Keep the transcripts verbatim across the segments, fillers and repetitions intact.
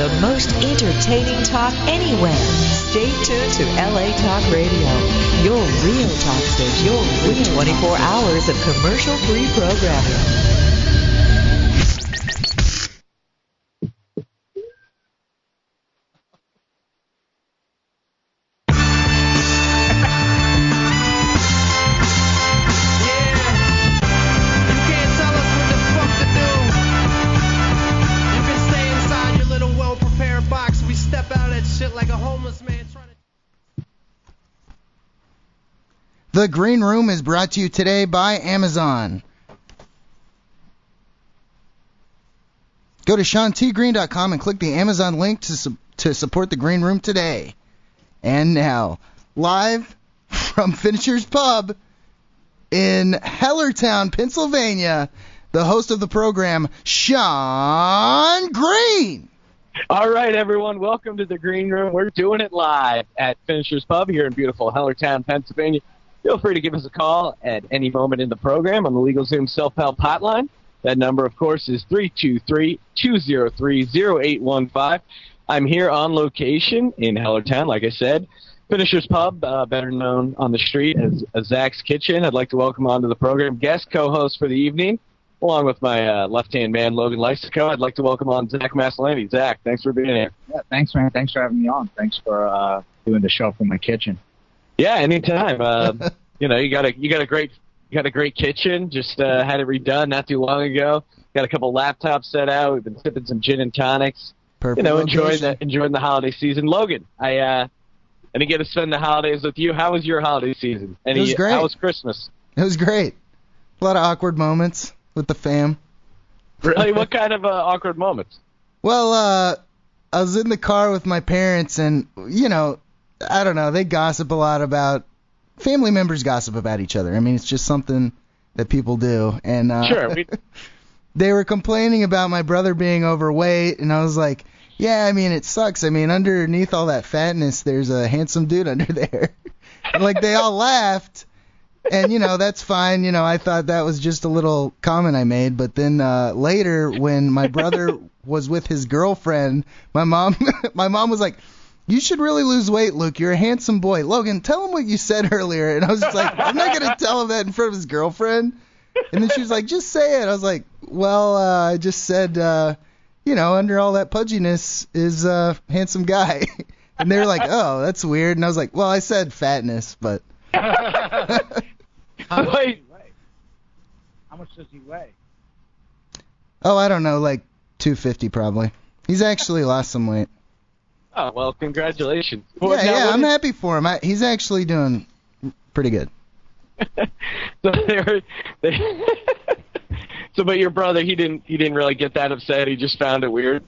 the most entertaining talk anywhere. Stay tuned to L A Talk Radio, your real talk station, your real twenty-four hours of commercial-free programming. The Green Room is brought to you today by Amazon. Go to Sean T Green dot com and click the Amazon link to su- to support The Green Room today. And now, live from Finisher's Pub in Hellertown, Pennsylvania, the host of the program, Sean Green. All right, everyone. Welcome to The Green Room. We're doing it live at Finisher's Pub here in beautiful Hellertown, Pennsylvania. Feel free to give us a call at any moment in the program on the LegalZoom self-help hotline. That number, of course, is three two three, two zero three, zero eight one five. I'm here on location in Hellertown, like I said. Finisher's Pub, uh, better known on the street as, as Zach's Kitchen. I'd like to welcome onto the program guest co-host for the evening, along with my uh, left-hand man, Logan Lysico. I'd like to welcome on Zach Masilany. Zach, thanks for being here. Yeah, thanks, man. Thanks for having me on. Thanks for uh, doing the show from my kitchen. Yeah, anytime. Uh, you know, you got a you got a great you got a great kitchen. Just uh, had it redone not too long ago. Got a couple laptops set out. We've been sipping some gin and tonics. Perfect. You know, enjoying the enjoying the holiday season. Logan, I uh, I didn't get to spend the holidays with you. How was your holiday season? Any, it was great. How was Christmas? It was great. A lot of awkward moments with the fam. Really? What kind of uh, awkward moments? Well, uh, I was in the car with my parents, and, you know, I don't know, they gossip a lot about, family members gossip about each other. I mean, it's just something that people do. And uh, sure, we... they were complaining about my brother being overweight, and I was like, yeah, I mean, it sucks. I mean, underneath all that fatness, there's a handsome dude under there. And, like, they all laughed. And, you know, that's fine. You know, I thought that was just a little comment I made. But then uh, later, when my brother was with his girlfriend, my mom, my mom was like, you should really lose weight, Luke. You're a handsome boy. Logan, tell him what you said earlier. And I was just like, I'm not going to tell him that in front of his girlfriend. And then she was like, just say it. I was like, well, uh, I just said, uh, you know, under all that pudginess is a handsome guy. And they were like, oh, that's weird. And I was like, well, I said fatness, but. How much does he weigh? How much does he weigh? Oh, I don't know, like two fifty probably. He's actually lost some weight. Oh, well, congratulations. Well, yeah, yeah, I'm is... happy for him. I, he's actually doing pretty good. so they were, they so, but your brother, he didn't, he didn't really get that upset. He just found it weird.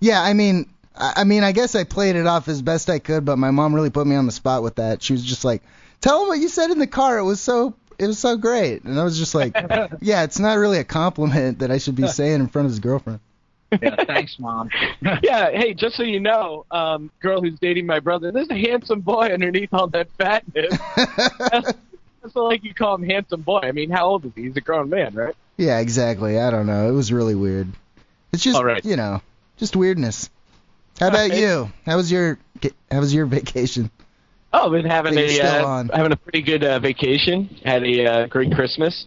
yeah, I mean, I, I mean, I guess I played it off as best I could, but my mom really put me on the spot with that. She was just like, "Tell him what you said in the car. It was so, it was so great." And I was just like, "Yeah, it's not really a compliment that I should be saying in front of his girlfriend." Yeah, thanks, Mom. yeah, hey, just so you know, um, girl who's dating my brother, there's a handsome boy underneath all that fatness. that's, that's not like you call him handsome boy. I mean, how old is he? He's a grown man, right? Yeah, exactly. I don't know. It was really weird. It's just, right. you know, just weirdness. How about right. you? How was your How was your vacation? Oh, I've been having a uh, having a pretty good uh, vacation. Had a uh, great Christmas.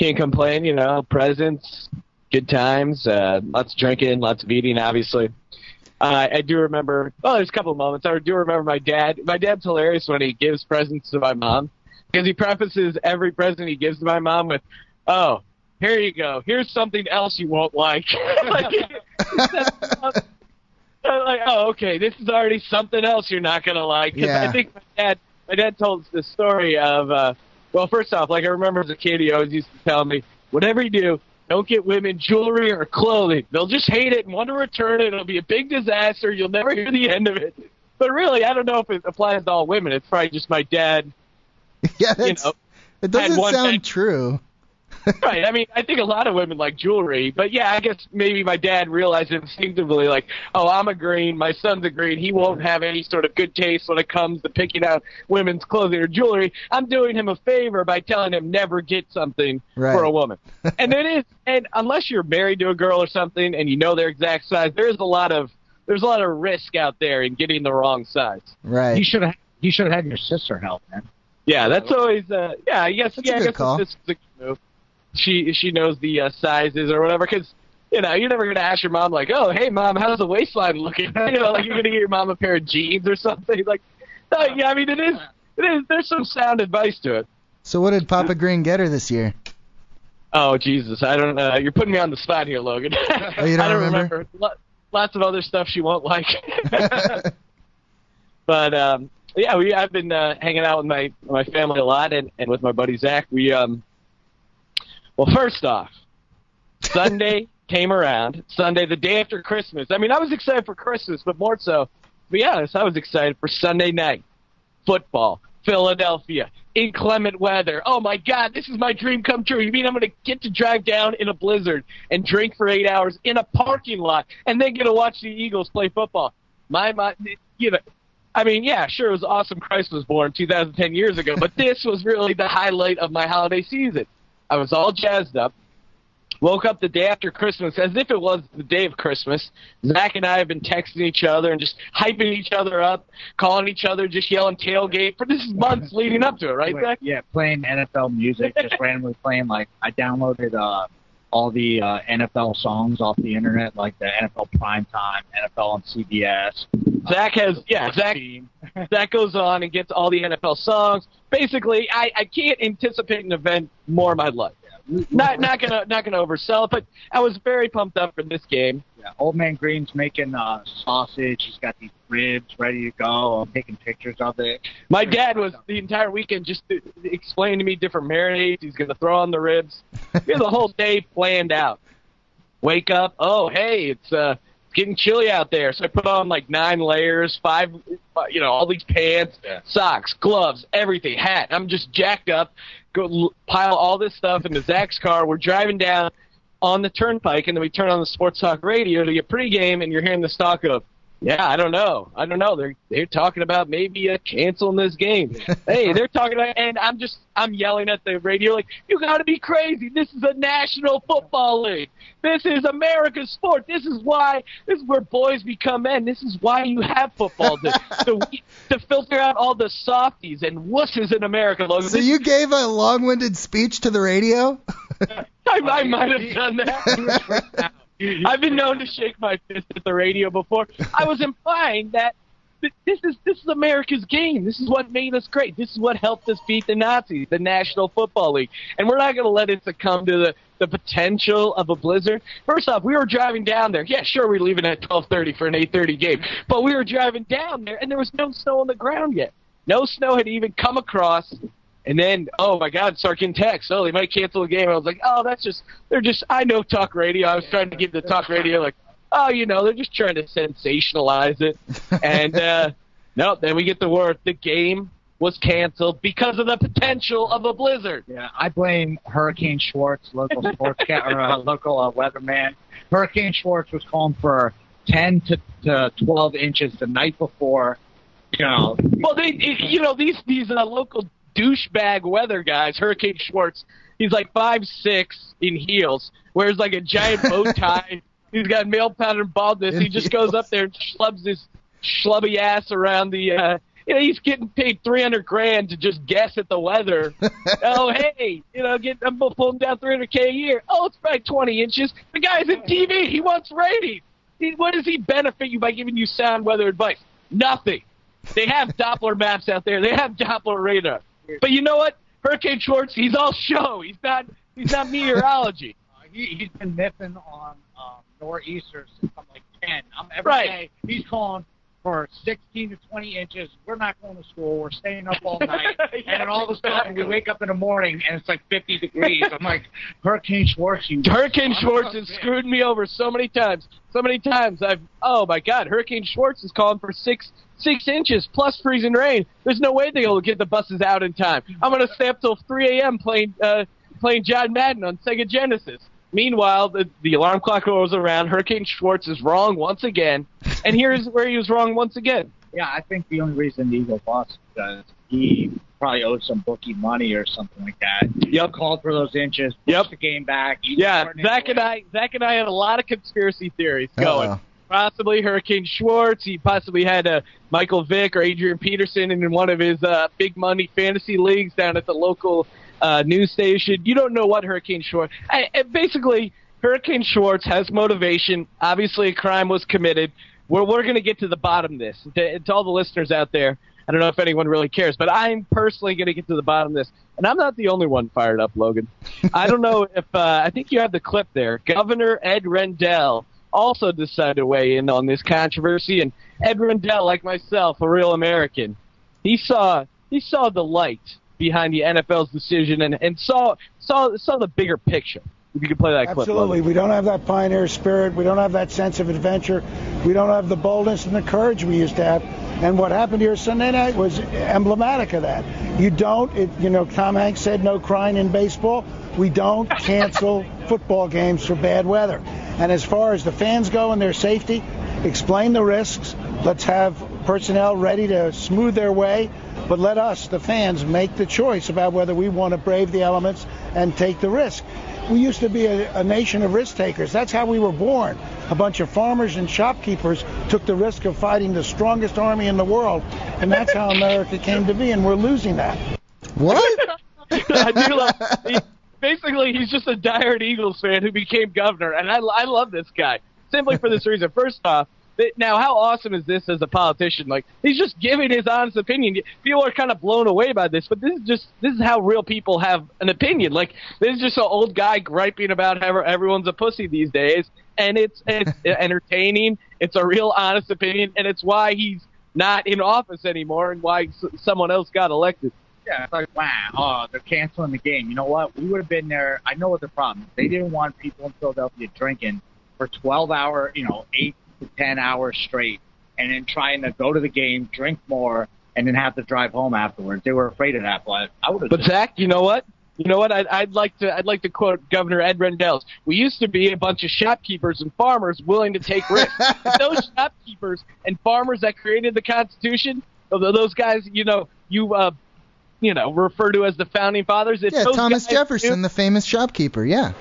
Can't complain, you know. Presents. Good times, uh, lots of drinking, lots of eating, obviously. Uh, I do remember, well, there's a couple of moments. I do remember my dad. My dad's hilarious when he gives presents to my mom because he prefaces every present he gives to my mom with, oh, here you go. Here's something else you won't like. like, I'm like, oh, okay, this is already something else you're not going to like. Cause yeah. I think my dad, my dad told the story of, uh, well, first off, like I remember as a kid, he always used to tell me, whatever you do, don't get women jewelry or clothing. They'll just hate it and want to return it. It'll be a big disaster. You'll never hear the end of it. But really, I don't know if it applies to all women. It's probably just my dad. Yeah, that's, you know, it doesn't sound thing. True. Right. I mean, I think a lot of women like jewelry, but yeah, I guess maybe my dad realized instinctively, like, oh, I'm a green, my son's a green, he won't have any sort of good taste when it comes to picking out women's clothing or jewelry. I'm doing him a favor by telling him never get something right. for a woman. And it is, and unless you're married to a girl or something and you know their exact size, there's a lot of there's a lot of risk out there in getting the wrong size. Right. You should have you should have had your sister help, man. Yeah, that's always uh, yeah. I guess that's yeah. I guess call. This is a move. She she knows the uh, sizes or whatever, because you know you're never gonna ask your mom like, oh hey mom, how's the waistline looking? You know, like you're gonna get your mom a pair of jeans or something. Like, no, yeah, I mean it is it is. There's some sound advice to it. So what did Papa Green get her this year? Oh Jesus, I don't know. You're putting me on the spot here, Logan. Oh, you don't I don't remember. remember. Lots of other stuff she won't like. But um. Yeah, we. I've been uh, hanging out with my my family a lot, and, and with my buddy Zach. We um. Well, first off, Sunday came around. Sunday, the day after Christmas. I mean, I was excited for Christmas, but more so, to be honest, I was excited for Sunday night football. Philadelphia, inclement weather. Oh my God, this is my dream come true. You mean I'm going to get to drive down in a blizzard and drink for eight hours in a parking lot, and then get to watch the Eagles play football? My my, you know. I mean, yeah, sure, it was awesome Christ was born two thousand ten years ago, but this was really the highlight of my holiday season. I was all jazzed up, woke up the day after Christmas as if it was the day of Christmas. Zach and I have been texting each other and just hyping each other up, calling each other, just yelling tailgate for this months leading up to it, right, Zach? Yeah, playing N F L music, just randomly playing. Like, I downloaded uh, all the uh, N F L songs off the internet, like the N F L Primetime, N F L on C B S. Zach has, yeah, Zach, Zach goes on and gets all the N F L songs. Basically, I, I can't anticipate an event more in my life. Not not gonna not gonna oversell it, but I was very pumped up for this game. Yeah, old man Green's making uh, sausage. He's got these ribs ready to go. I'm taking pictures of it. My dad was the entire weekend just explaining to me different marinades. He's gonna throw on the ribs. We had the whole day planned out. Wake up. Oh hey, it's uh. It's getting chilly out there, so I put on like nine layers, five, you know, all these pants, yeah. socks, gloves, everything, hat. I'm just jacked up, go pile all this stuff into Zach's car. We're driving down on the turnpike, and then we turn on the Sports Talk Radio to get pregame, and you're hearing this talk of, yeah, I don't know, I don't know. They're they're talking about maybe uh, canceling this game. Hey, they're talking about, and I'm just I'm yelling at the radio like, you got to be crazy. This is a National Football League. This is America's sport. This is why, this is where boys become men. This is why you have football, to, to, to filter out all the softies and wusses in America. Logan. So you gave a long-winded speech to the radio? I, I might have done that. I've been known to shake my fist at the radio before. I was implying that this is this is America's game. This is what made us great. This is what helped us beat the Nazis, the National Football League. And we're not going to let it succumb to the, the potential of a blizzard. First off, we were driving down there. Yeah, sure, we were leaving at twelve thirty for an eight thirty game. But we were driving down there, and there was no snow on the ground yet. No snow had even come across. And then, oh, my God, Sarkin text. Oh, they might cancel the game. I was like, oh, that's just – they're just – I know talk radio. I was trying to give the talk radio, like, oh, you know, they're just trying to sensationalize it. And, uh, no, then we get the word. The game was canceled because of the potential of a blizzard. Yeah, I blame Hurricane Schwartz, local sports cat, or uh, local uh, weatherman. Hurricane Schwartz was calling for ten to twelve inches the night before, you know. Well, they, you know, these, these uh, local – douchebag weather guys, Hurricane Schwartz, he's like five six in heels, wears like a giant bow tie, he's got male pattern baldness, in he just heels. Goes up there and schlubs his schlubby ass around the, uh, you know, he's getting paid three hundred grand to just guess at the weather. Oh, hey, you know, get, I'm pulling down three hundred K a year. Oh, it's probably twenty inches. The guy's in T V, he wants ratings. He, what does he benefit you by giving you sound weather advice? Nothing. They have Doppler maps out there. They have Doppler radar. But you know what? Hurricane Schwartz, he's all show. He's not He's not meteorology. Uh, he, he's been nipping on um, nor'easters since I'm like ten. I'm every right. day. He's calling for sixteen to twenty inches. We're not going to school. We're staying up all night. Yeah, and then all of a sudden, we wake up in the morning, and it's like fifty degrees. I'm like, Hurricane Schwartz, you Hurricane Schwartz has screwed me over so many times. So many times I've – oh, my God. Hurricane Schwartz is calling for six – Six inches plus freezing rain. There's no way they'll get the buses out in time. I'm going to stay up till three a.m. playing uh, playing John Madden on Sega Genesis. Meanwhile, the, the alarm clock rolls around. Hurricane Schwartz is wrong once again. And here's where he was wrong once again. Yeah, I think the only reason the Eagles lost is he probably owed some bookie money or something like that. Yep. Called for those inches, pushed yep. the game back. Yeah, Zach and, I, Zach and I had a lot of conspiracy theories going. Uh-oh. Possibly Hurricane Schwartz. He possibly had a Michael Vick or Adrian Peterson in one of his uh, big money fantasy leagues down at the local uh, news station. You don't know what Hurricane Schwartz. I, I basically, Hurricane Schwartz has motivation. Obviously, a crime was committed. We're we're going to get to the bottom of this. To, to all the listeners out there, I don't know if anyone really cares, but I'm personally going to get to the bottom of this. And I'm not the only one fired up, Logan. I don't know if uh, I think you have the clip there. Governor Ed Rendell also decided to weigh in on this controversy, and Ed Rendell, like myself, a real American, he saw he saw the light behind the N F L's decision and, and saw saw saw the bigger picture. If you could play that clip. Absolutely. We don't have that pioneer spirit. We don't have that sense of adventure. We don't have the boldness and the courage we used to have. And what happened here Sunday night was emblematic of that. You don't, it, you know, Tom Hanks said no crying in baseball. We don't cancel football games for bad weather. And as far as the fans go and their safety, explain the risks. Let's have personnel ready to smooth their way. But let us, the fans, make the choice about whether we want to brave the elements and take the risk. We used to be a, a nation of risk takers. That's how we were born. A bunch of farmers and shopkeepers took the risk of fighting the strongest army in the world. And that's how America came to be, and we're losing that. What? I do love Basically, he's just a diehard Eagles fan who became governor, and I, I love this guy simply for this reason. First off, th- now how awesome is this as a politician? Like he's just giving his honest opinion. People are kind of blown away by this, but this is just this is how real people have an opinion. Like this is just an old guy griping about how everyone's a pussy these days, and it's it's entertaining. It's a real honest opinion, and it's why he's not in office anymore, and why s- someone else got elected. Yeah, it's like, wow, oh, they're canceling the game. You know what? We would have been there. I know what the problem is. They didn't want people in Philadelphia drinking for twelve hour, you know, eight to ten hours straight, and then trying to go to the game, drink more, and then have to drive home afterwards. They were afraid of that, but I would have. But Zach, you know what? You know what? I'd, I'd like to. I'd like to quote Governor Ed Rendell. We used to be a bunch of shopkeepers and farmers willing to take risks. Those shopkeepers and farmers that created the Constitution, those guys, you know, you. Uh, you know, referred to as the Founding Fathers. If yeah, Thomas Jefferson, knew, the famous shopkeeper, yeah.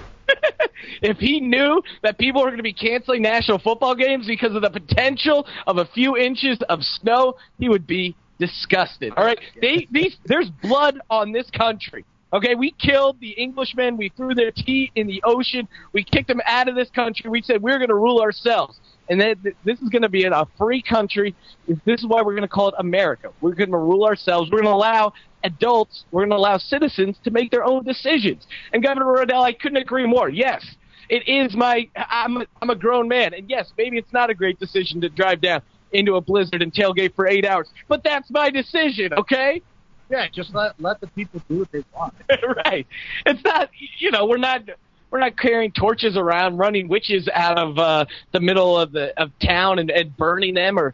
If he knew that people were going to be canceling national football games because of the potential of a few inches of snow, he would be disgusted. All right, they, these, there's blood on this country. Okay, we killed the Englishmen. We threw their tea in the ocean. We kicked them out of this country. We said we're going to rule ourselves. And then this is going to be in a free country. This is why we're going to call it America. We're going to rule ourselves. We're going to allow adults, we're going to allow citizens to make their own decisions. And Governor Rendell, I couldn't agree more. Yes, it is my, I'm a, I'm a grown man. And yes, maybe it's not a great decision to drive down into a blizzard and tailgate for eight hours. But that's my decision, okay? Yeah, just let let the people do what they want. Right. It's not, you know, we're not... We're not carrying torches around, running witches out of uh, the middle of the of town and, and burning them. Or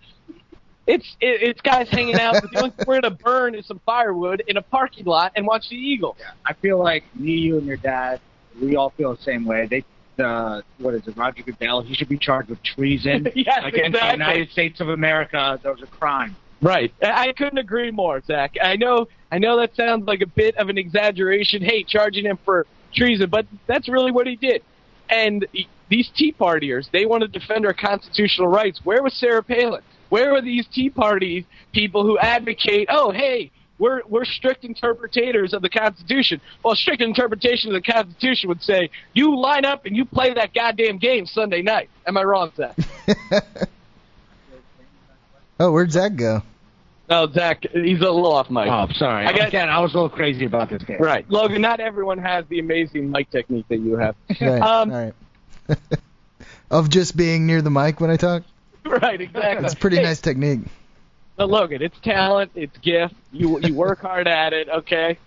it's it, it's guys hanging out. But the only thing we're gonna burn is some firewood in a parking lot and watch the Eagles. Yeah, I feel like me, you, and your dad, we all feel the same way. They, uh, what is it, Roger Goodell? He should be charged with treason yes, against exactly. the United States of America. That was a crime. Right. I couldn't agree more, Zach. I know. I know that sounds like a bit of an exaggeration. Hey, charging him for treason, but that's really what he did. And these Tea Partiers, they want to defend our constitutional rights. Where was Sarah Palin? Where were these Tea Party people who advocate, oh, hey, we're we're strict interpretators of the Constitution? Well, strict interpretation of the Constitution would say, you line up and you play that goddamn game Sunday night. Am I wrong, Zach? Oh, where'd Zach go? Oh, Zach, he's a little off mic. Oh, sorry. I got, Again, I was a little crazy about this game. Right. Logan, not everyone has the amazing mic technique that you have. Right, um, all right. Of just being near the mic when I talk? Right, exactly. That's a pretty hey, nice technique. But, Logan, it's talent, it's gift. You you work hard at it, okay?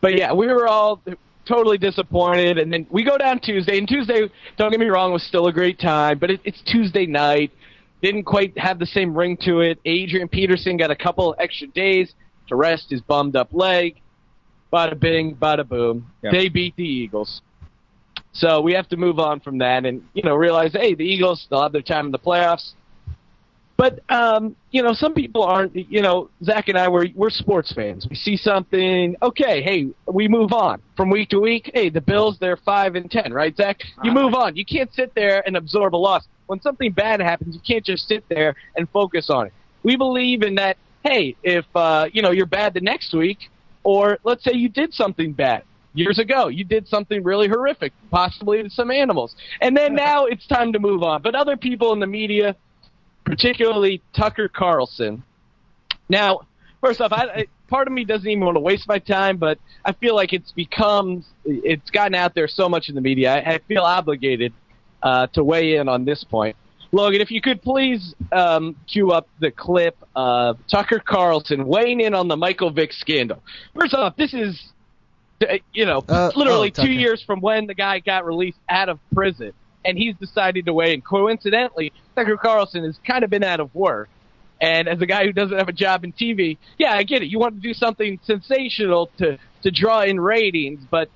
But, yeah, we were all totally disappointed. And then we go down Tuesday. And Tuesday, don't get me wrong, was still a great time. But it, it's Tuesday night. Didn't quite have the same ring to it. Adrian Peterson got a couple extra days to rest his bummed-up leg. Bada bing, bada boom. Yep. They beat the Eagles. So we have to move on from that and, you know, realize, hey, the Eagles, they'll have their time in the playoffs. But, um, you know, some people aren't, you know, Zach and I, we're, we're sports fans. We see something, okay, hey, we move on. From week to week, hey, the Bills, they're five and ten, right, Zach? You move on. You can't sit there and absorb a loss. When something bad happens, you can't just sit there and focus on it. We believe in that, hey, if, uh, you know, you're bad the next week, or let's say you did something bad. Years ago, you did something really horrific, possibly to some animals. And then now it's time to move on. But other people in the media, particularly Tucker Carlson. Now, first off, I, I, part of me doesn't even want to waste my time, but I feel like it's become, it's gotten out there so much in the media. I, I feel obligated uh, to weigh in on this point. Logan, if you could please um, cue up the clip of Tucker Carlson weighing in on the Michael Vick scandal. First off, this is... You know, uh, literally oh, two years from when the guy got released out of prison, and he's decided to weigh in. Coincidentally, Tucker Carlson has kind of been out of work, and as a guy who doesn't have a job in T V, yeah, I get it. You want to do something sensational to, to draw in ratings, but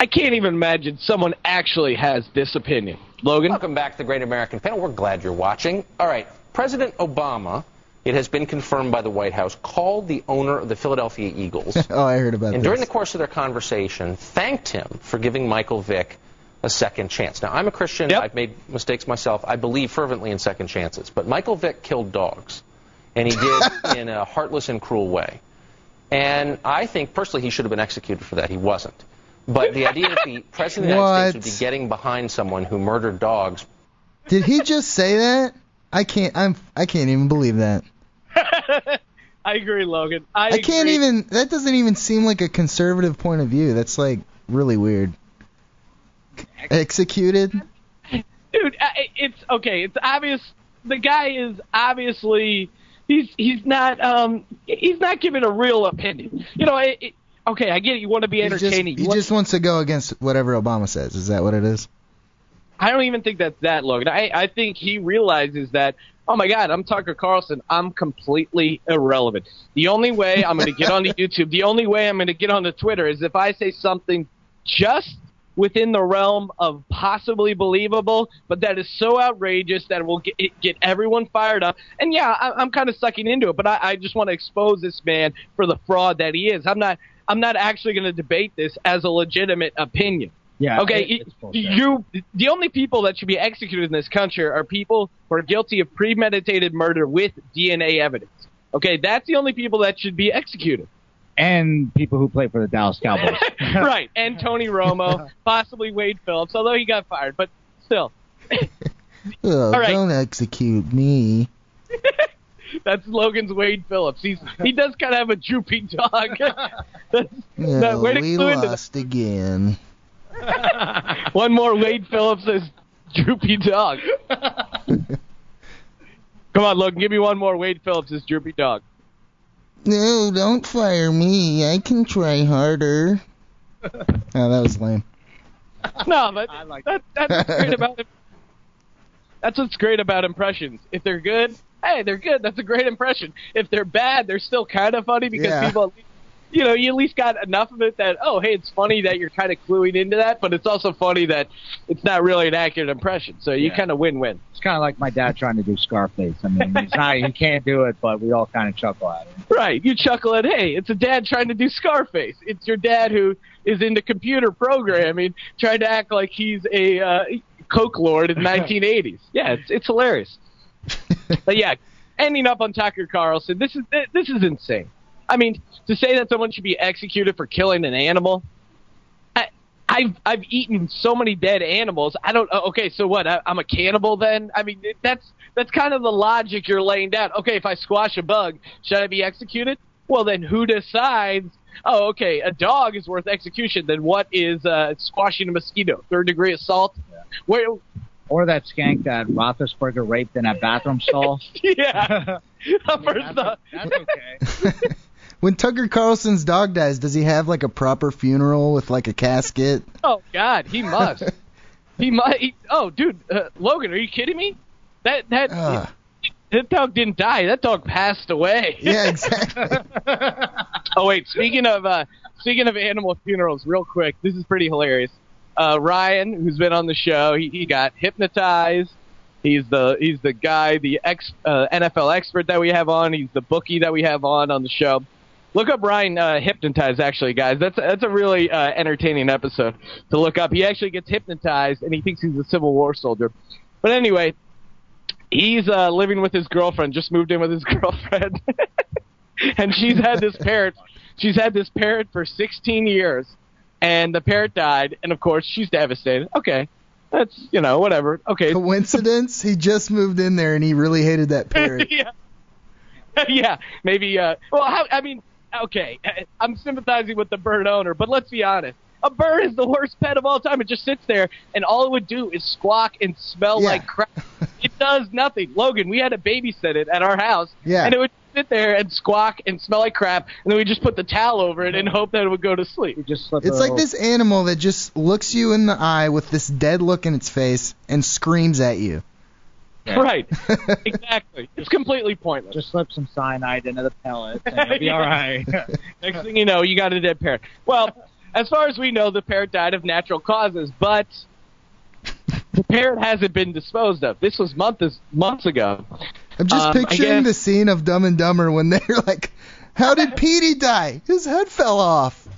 I can't even imagine someone actually has this opinion. Logan? Welcome back to the Great American Panel. We're glad you're watching. All right, President Obama... It has been confirmed by the White House, called the owner of the Philadelphia Eagles. oh, I heard about that. And during this. the course of their conversation, thanked him for giving Michael Vick a second chance. Now, I'm a Christian. Yep. I've made mistakes myself. I believe fervently in second chances. But Michael Vick killed dogs, and he did in a heartless and cruel way. And I think, personally, he should have been executed for that. He wasn't. But the idea that the President of the United States would be getting behind someone who murdered dogs. Did he just say that? I can't, I'm, I can't even believe that. I agree, Logan. I, I agree. can't even. That doesn't even seem like a conservative point of view. That's like really weird. Executed, dude. It's okay. It's obvious. The guy is obviously he's he's not um he's not giving a real opinion. You know. It, it, okay, I get it. You want to be entertaining. Just, he want, just wants to go against whatever Obama says. Is that what it is? I don't even think that's that, Logan. I I think he realizes that. Oh, my God, I'm Tucker Carlson. I'm completely irrelevant. The only way I'm going to get on the YouTube, the only way I'm going to get on the Twitter is if I say something just within the realm of possibly believable, but that is so outrageous that it will get, get everyone fired up. And, yeah, I, I'm kind of sucking into it, but I, I just want to expose this man for the fraud that he is. I'm not I'm not actually going to debate this as a legitimate opinion. Yeah, okay, it, you, the only people that should be executed in this country are people who are guilty of premeditated murder with D N A evidence. Okay, that's the only people that should be executed. And people who play for the Dallas Cowboys. Right, and Tony Romo, possibly Wade Phillips, although he got fired, but still. oh, right. Don't execute me. That's Logan's Wade Phillips. He's He does kind of have a droopy dog. no, we lost again. One more Wade Phillips as droopy dog. Come on, Logan, give me one more Wade Phillips as droopy dog. No, don't fire me. I can try harder. Oh, that was lame. No, but I like that, that's great about it. That's what's great about impressions. If they're good, hey, they're good. That's a great impression. If they're bad, they're still kind of funny because yeah. people. You know, you at least got enough of it that, oh, hey, it's funny that you're kind of cluing into that, but it's also funny that it's not really an accurate impression. So you yeah. kind of win-win. It's kind of like my dad trying to do Scarface. I mean, he's not, he can't do it, but we all kind of chuckle at it. Right. You chuckle at, hey, it's a dad trying to do Scarface. It's your dad who is into computer programming trying to act like he's a uh, Coke Lord in the nineteen eighties. Yeah, it's, it's hilarious. But, yeah, ending up on Tucker Carlson, this is this is insane. I mean, to say that someone should be executed for killing an animal, I, I've I've eaten so many dead animals. I don't. Okay, so what? I, I'm a cannibal then? I mean, that's that's kind of the logic you're laying down. Okay, if I squash a bug, should I be executed? Well, then who decides? Oh, okay, a dog is worth execution. Then what is uh, squashing a mosquito? Third degree assault? Yeah. Where? Or that skank that Roethlisberger raped in that bathroom stall? yeah. I mean, First that's, off. that's okay. When Tucker Carlson's dog dies, does he have like a proper funeral with like a casket? Oh God, he must. he must. He, oh, dude, uh, Logan, are you kidding me? That that uh. that dog didn't die. That dog passed away. Yeah, exactly. Oh wait, speaking of uh, speaking of animal funerals, real quick, this is pretty hilarious. Uh, Ryan, who's been on the show, he, he got hypnotized. He's the he's the guy, the ex uh, N F L expert that we have on. He's the bookie that we have on on the show. Look up Ryan uh, hypnotized, actually, guys. That's that's a really uh, entertaining episode to look up. He actually gets hypnotized, and he thinks he's a Civil War soldier. But anyway, he's uh, living with his girlfriend. Just moved in with his girlfriend, and she's had this parrot. She's had this parrot for sixteen years, and the parrot died. And of course, she's devastated. Okay, that's you know whatever. Okay, coincidence? He just moved in there, and he really hated that parrot. yeah, yeah, maybe. Uh, well, how, I mean. Okay, I'm sympathizing with the bird owner, but let's be honest. A bird is the worst pet of all time. It just sits there, and all it would do is squawk and smell yeah. like crap. It does nothing. Logan, we had to babysit it at our house, yeah. and it would sit there and squawk and smell like crap, and then we just put the towel over it and hope that it would go to sleep. It just it's like hole. This animal that just looks you in the eye with this dead look in its face and screams at you. Yeah. Right, exactly. It's completely pointless. Just slip some cyanide into the pellet, and it'll be all right. Next thing you know, you got a dead parrot. Well, as far as we know, the parrot died of natural causes, but the parrot hasn't been disposed of. This was months months ago. I'm just um, picturing the scene of Dumb and Dumber when they're like, "How did Petey die? His head fell off."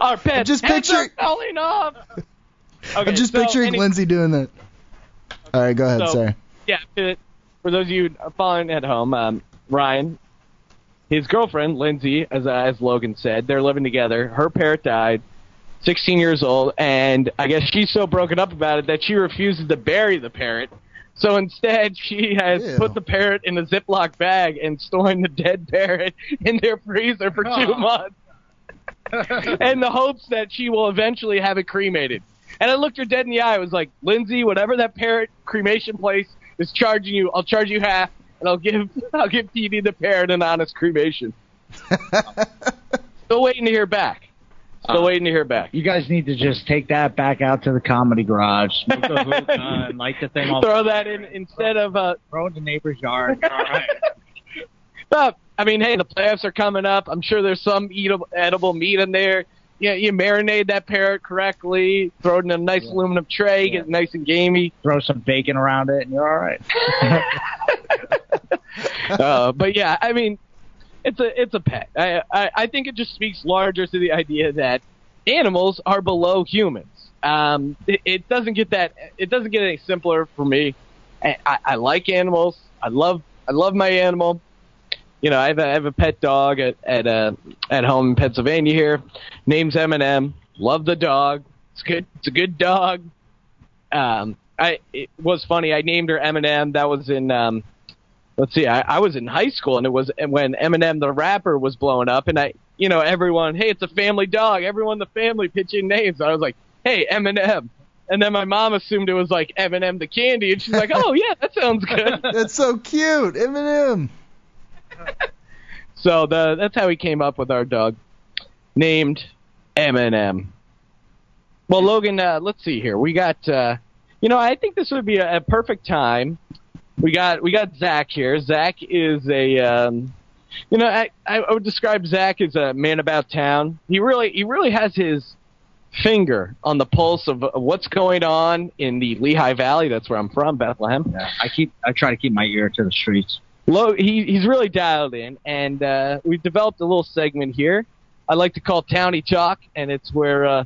Our pets just picturing falling off. Okay, I'm just so picturing any- Lindsay doing that. Okay, all right, go ahead. So, sorry. Yeah, for those of you following at home, um, Ryan, his girlfriend, Lindsay, as, uh, as Logan said, they're living together. Her parrot died, sixteen years old, and I guess she's so broken up about it that she refuses to bury the parrot. So instead, she has Ew. put the parrot in a Ziploc bag and storing the dead parrot in their freezer for oh. two months in the hopes that she will eventually have it cremated. And I looked her dead in the eye. I was like, Lindsay, whatever that parrot cremation place is charging you, I'll charge you half, and I'll give I'll give Petey the parrot an honest cremation. Still waiting to hear back. Still uh, waiting to hear back. You guys need to just take that back out to the comedy garage, smoke the hookah, and light the thing off. Throw that in instead of uh, throw it in the neighbor's yard. All right. But I mean, hey, the playoffs are coming up. I'm sure there's some eatable, edible meat in there. Yeah, you marinate that parrot correctly, throw it in a nice yeah. aluminum tray, yeah. get it nice and gamey. Throw some bacon around it, and you're all right. uh, but, yeah, I mean, it's a it's a pet. I, I, I think it just speaks larger to the idea that animals are below humans. Um, it, it doesn't get that. It doesn't get any simpler for me. I, I, I like animals. I love I love my animal. You know, I have a, I have a pet dog at at, uh, at home in Pennsylvania here. Name's Eminem. Love the dog. It's good. It's a good dog. Um, I it was funny. I named her Eminem. That was in um, let's see. I, I was in high school, and it was when Eminem the rapper was blowing up. And I, you know, everyone, hey, it's a family dog. Everyone in the family pitching names. I was like, hey, Eminem. And then my mom assumed it was like Eminem the candy, and she's like, oh yeah, that sounds good. That's so cute, Eminem. So the, that's how we came up with our dog, named Eminem. Well, Logan, uh, let's see here. We got, uh, you know, I think this would be a, a perfect time. We got we got Zach here. Zach is a, um, you know, I, I would describe Zach as a man about town. He really he really has his finger on the pulse of what's going on in the Lehigh Valley. That's where I'm from, Bethlehem. Yeah, I keep I try to keep my ear to the streets. Low, he, he's really dialed in, and uh, we've developed a little segment here I like to call Townie Talk, and it's where uh,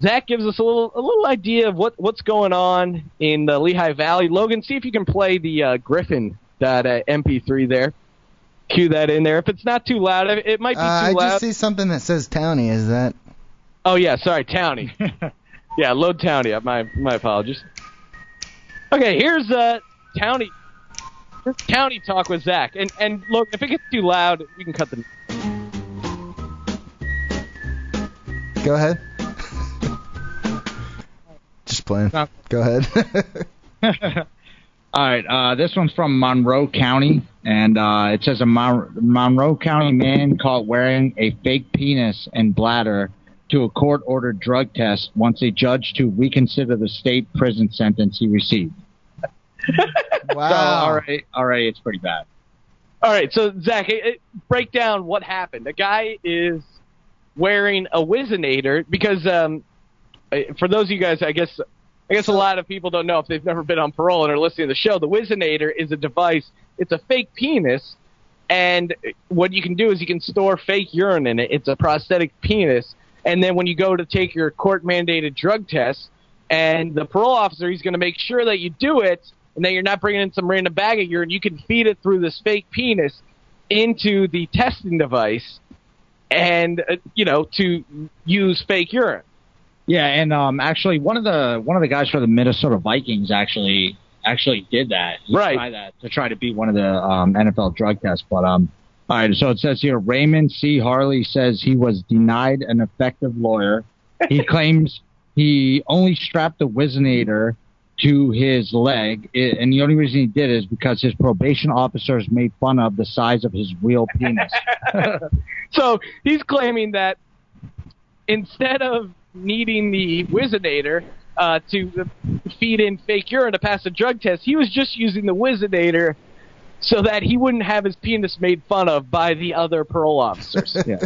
Zach gives us a little a little idea of what, what's going on in the Lehigh Valley. Logan, see if you can play the uh, Griffin dot M P three there. Cue that in there. If it's not too loud, it might be uh, too I loud. I just see something that says Townie. Is that? Oh, yeah, sorry, Townie. Yeah, load Townie up. My, my apologies. Okay, here's uh, Townie. County Talk with Zach. And and look, if it gets too loud, we can cut the... Go ahead. Just playing. Stop. Go ahead. All right. Uh, this one's from Monroe County, and uh, it says a Mon- Monroe County man caught wearing a fake penis and bladder to a court-ordered drug test wants a judge to reconsider the state prison sentence he received. Wow. So, all right, all right, it's pretty bad. All right, so, Zach, it, it, break down what happened. The guy is wearing a Whizzinator because um, for those of you guys, I guess I guess a lot of people don't know if they've never been on parole and are listening to the show. The Whizzinator is a device. It's a fake penis, and what you can do is you can store fake urine in it. It's a prosthetic penis, and then when you go to take your court-mandated drug test, and the parole officer, he's going to make sure that you do it, and that you're not bringing in some random bag of urine. You can feed it through this fake penis into the testing device and, uh, you know, to use fake urine. Yeah, and um, actually one of the one of the guys for the Minnesota Vikings actually actually did that. He right. tried that to try to beat one of the um, N F L drug tests. But, um, all right, so it says here, Raymond C. Harley says he was denied an effective lawyer. He claims he only strapped the Whizzinator to his leg, it, and the only reason he did is because his probation officers made fun of the size of his real penis. So he's claiming that instead of needing the Whizzinator uh, to feed in fake urine to pass a drug test, he was just using the Whizzinator so that he wouldn't have his penis made fun of by the other parole officers. Yeah.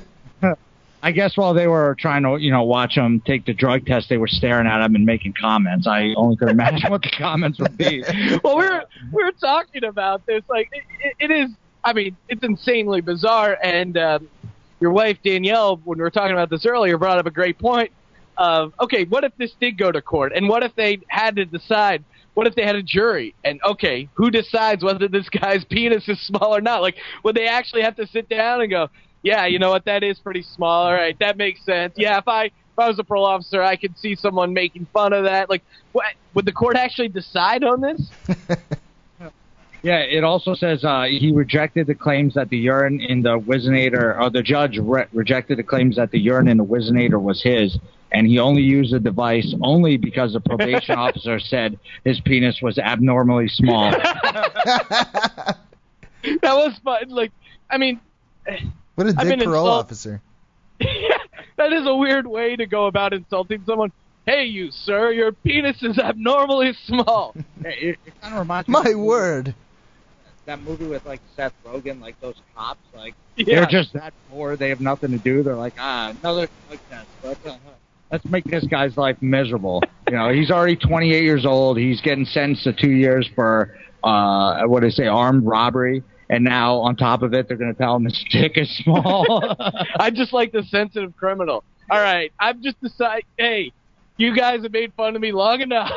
I guess while they were trying to, you know, watch him take the drug test, they were staring at him and making comments. I only could imagine what the comments would be. Well, we we're we we're talking about this. Like, it, it is, I mean, it's insanely bizarre. And um, your wife, Danielle, when we were talking about this earlier, brought up a great point of, okay, what if this did go to court? And what if they had to decide? What if they had a jury? And, okay, who decides whether this guy's penis is small or not? Like, would they actually have to sit down and go, yeah, you know what, that is pretty small. All right, that makes sense. Yeah, if I if I was a parole officer, I could see someone making fun of that. Like, what would the court actually decide on this? Yeah, it also says uh, he rejected the claims that the urine in the Whizzinator, or the judge re- rejected the claims that the urine in the Whizzinator was his, and he only used the device only because the probation officer said his penis was abnormally small. That was fun. Like, I mean... What a dick parole officer. Yeah, that is a weird way to go about insulting someone. Hey, you, sir, your penis is abnormally small. It, it kind of reminds me. My word. That movie with, like, Seth Rogen, like, those cops, like, yeah. They're just that poor. They have nothing to do. They're like, ah, another drug test. Let's, uh, let's make this guy's life miserable. You know, he's already twenty-eight years old. He's getting sentenced to two years for, uh, what do they say, armed robbery. And now, on top of it, they're going to tell him his dick is small. I just like the sensitive criminal. All right, I've just decided, hey, you guys have made fun of me long enough.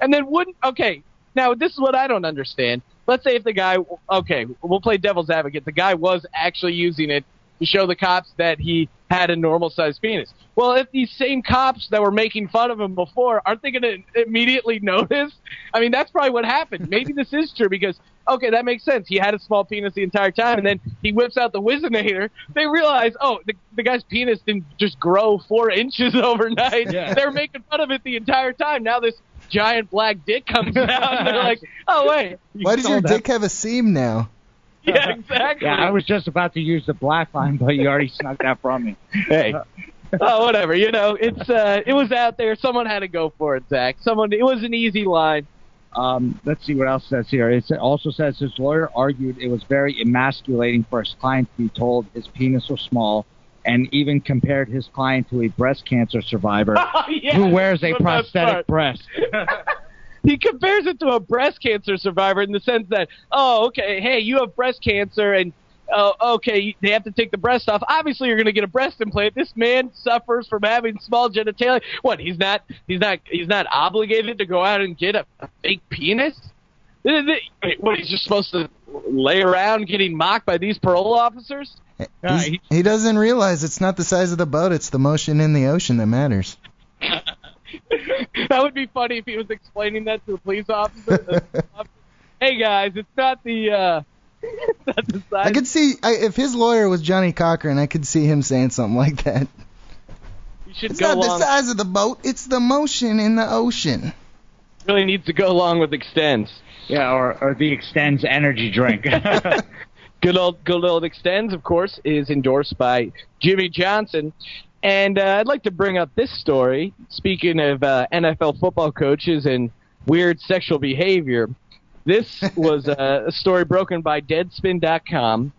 And then wouldn't, okay, now this is what I don't understand. Let's say if the guy, okay, we'll play devil's advocate. The guy was actually using it to show the cops that he had a normal-sized penis. Well, if these same cops that were making fun of him before, aren't they going to immediately notice? I mean, that's probably what happened. Maybe this is true because... okay, that makes sense. He had a small penis the entire time, and then he whips out the Whizzinator. They realize, oh, the, the guy's penis didn't just grow four inches overnight. Yeah. They were making fun of it the entire time. Now this giant black dick comes out, and they're like, oh, wait. Why does your that. dick have a seam now? Yeah, exactly. Yeah, I was just about to use the black line, but you already snuck that from me. Hey. Oh, whatever. You know, it's uh, it was out there. Someone had to go for it, Zach. Someone. It was an easy line. Um, let's see what else it says here. It also says his lawyer argued it was very emasculating for his client to be told his penis was small and even compared his client to a breast cancer survivor oh, yeah. who wears a prosthetic breast. He compares it to a breast cancer survivor in the sense that, oh, okay, hey, you have breast cancer and, oh, okay, they have to take the breast off. Obviously, you're going to get a breast implant. This man suffers from having small genitalia. What? He's not. He's not. He's not obligated to go out and get a, a fake penis. What? He's just supposed to lay around getting mocked by these parole officers? Uh, he, he doesn't realize it's not the size of the boat; it's the motion in the ocean that matters. That would be funny if he was explaining that to the police officer. Hey guys, it's not the. Uh, I could see I, if his lawyer was Johnny Cochran, I could see him saying something like that. You should it's go not along. The size of the boat; it's the motion in the ocean. Really needs to go along with Extends. Yeah, or, or the Extends energy drink. good old, good old Extends, of course, is endorsed by Jimmy Johnson. And uh, I'd like to bring up this story. Speaking of uh, N F L football coaches and weird sexual behavior. This was a story broken by Deadspin dot com.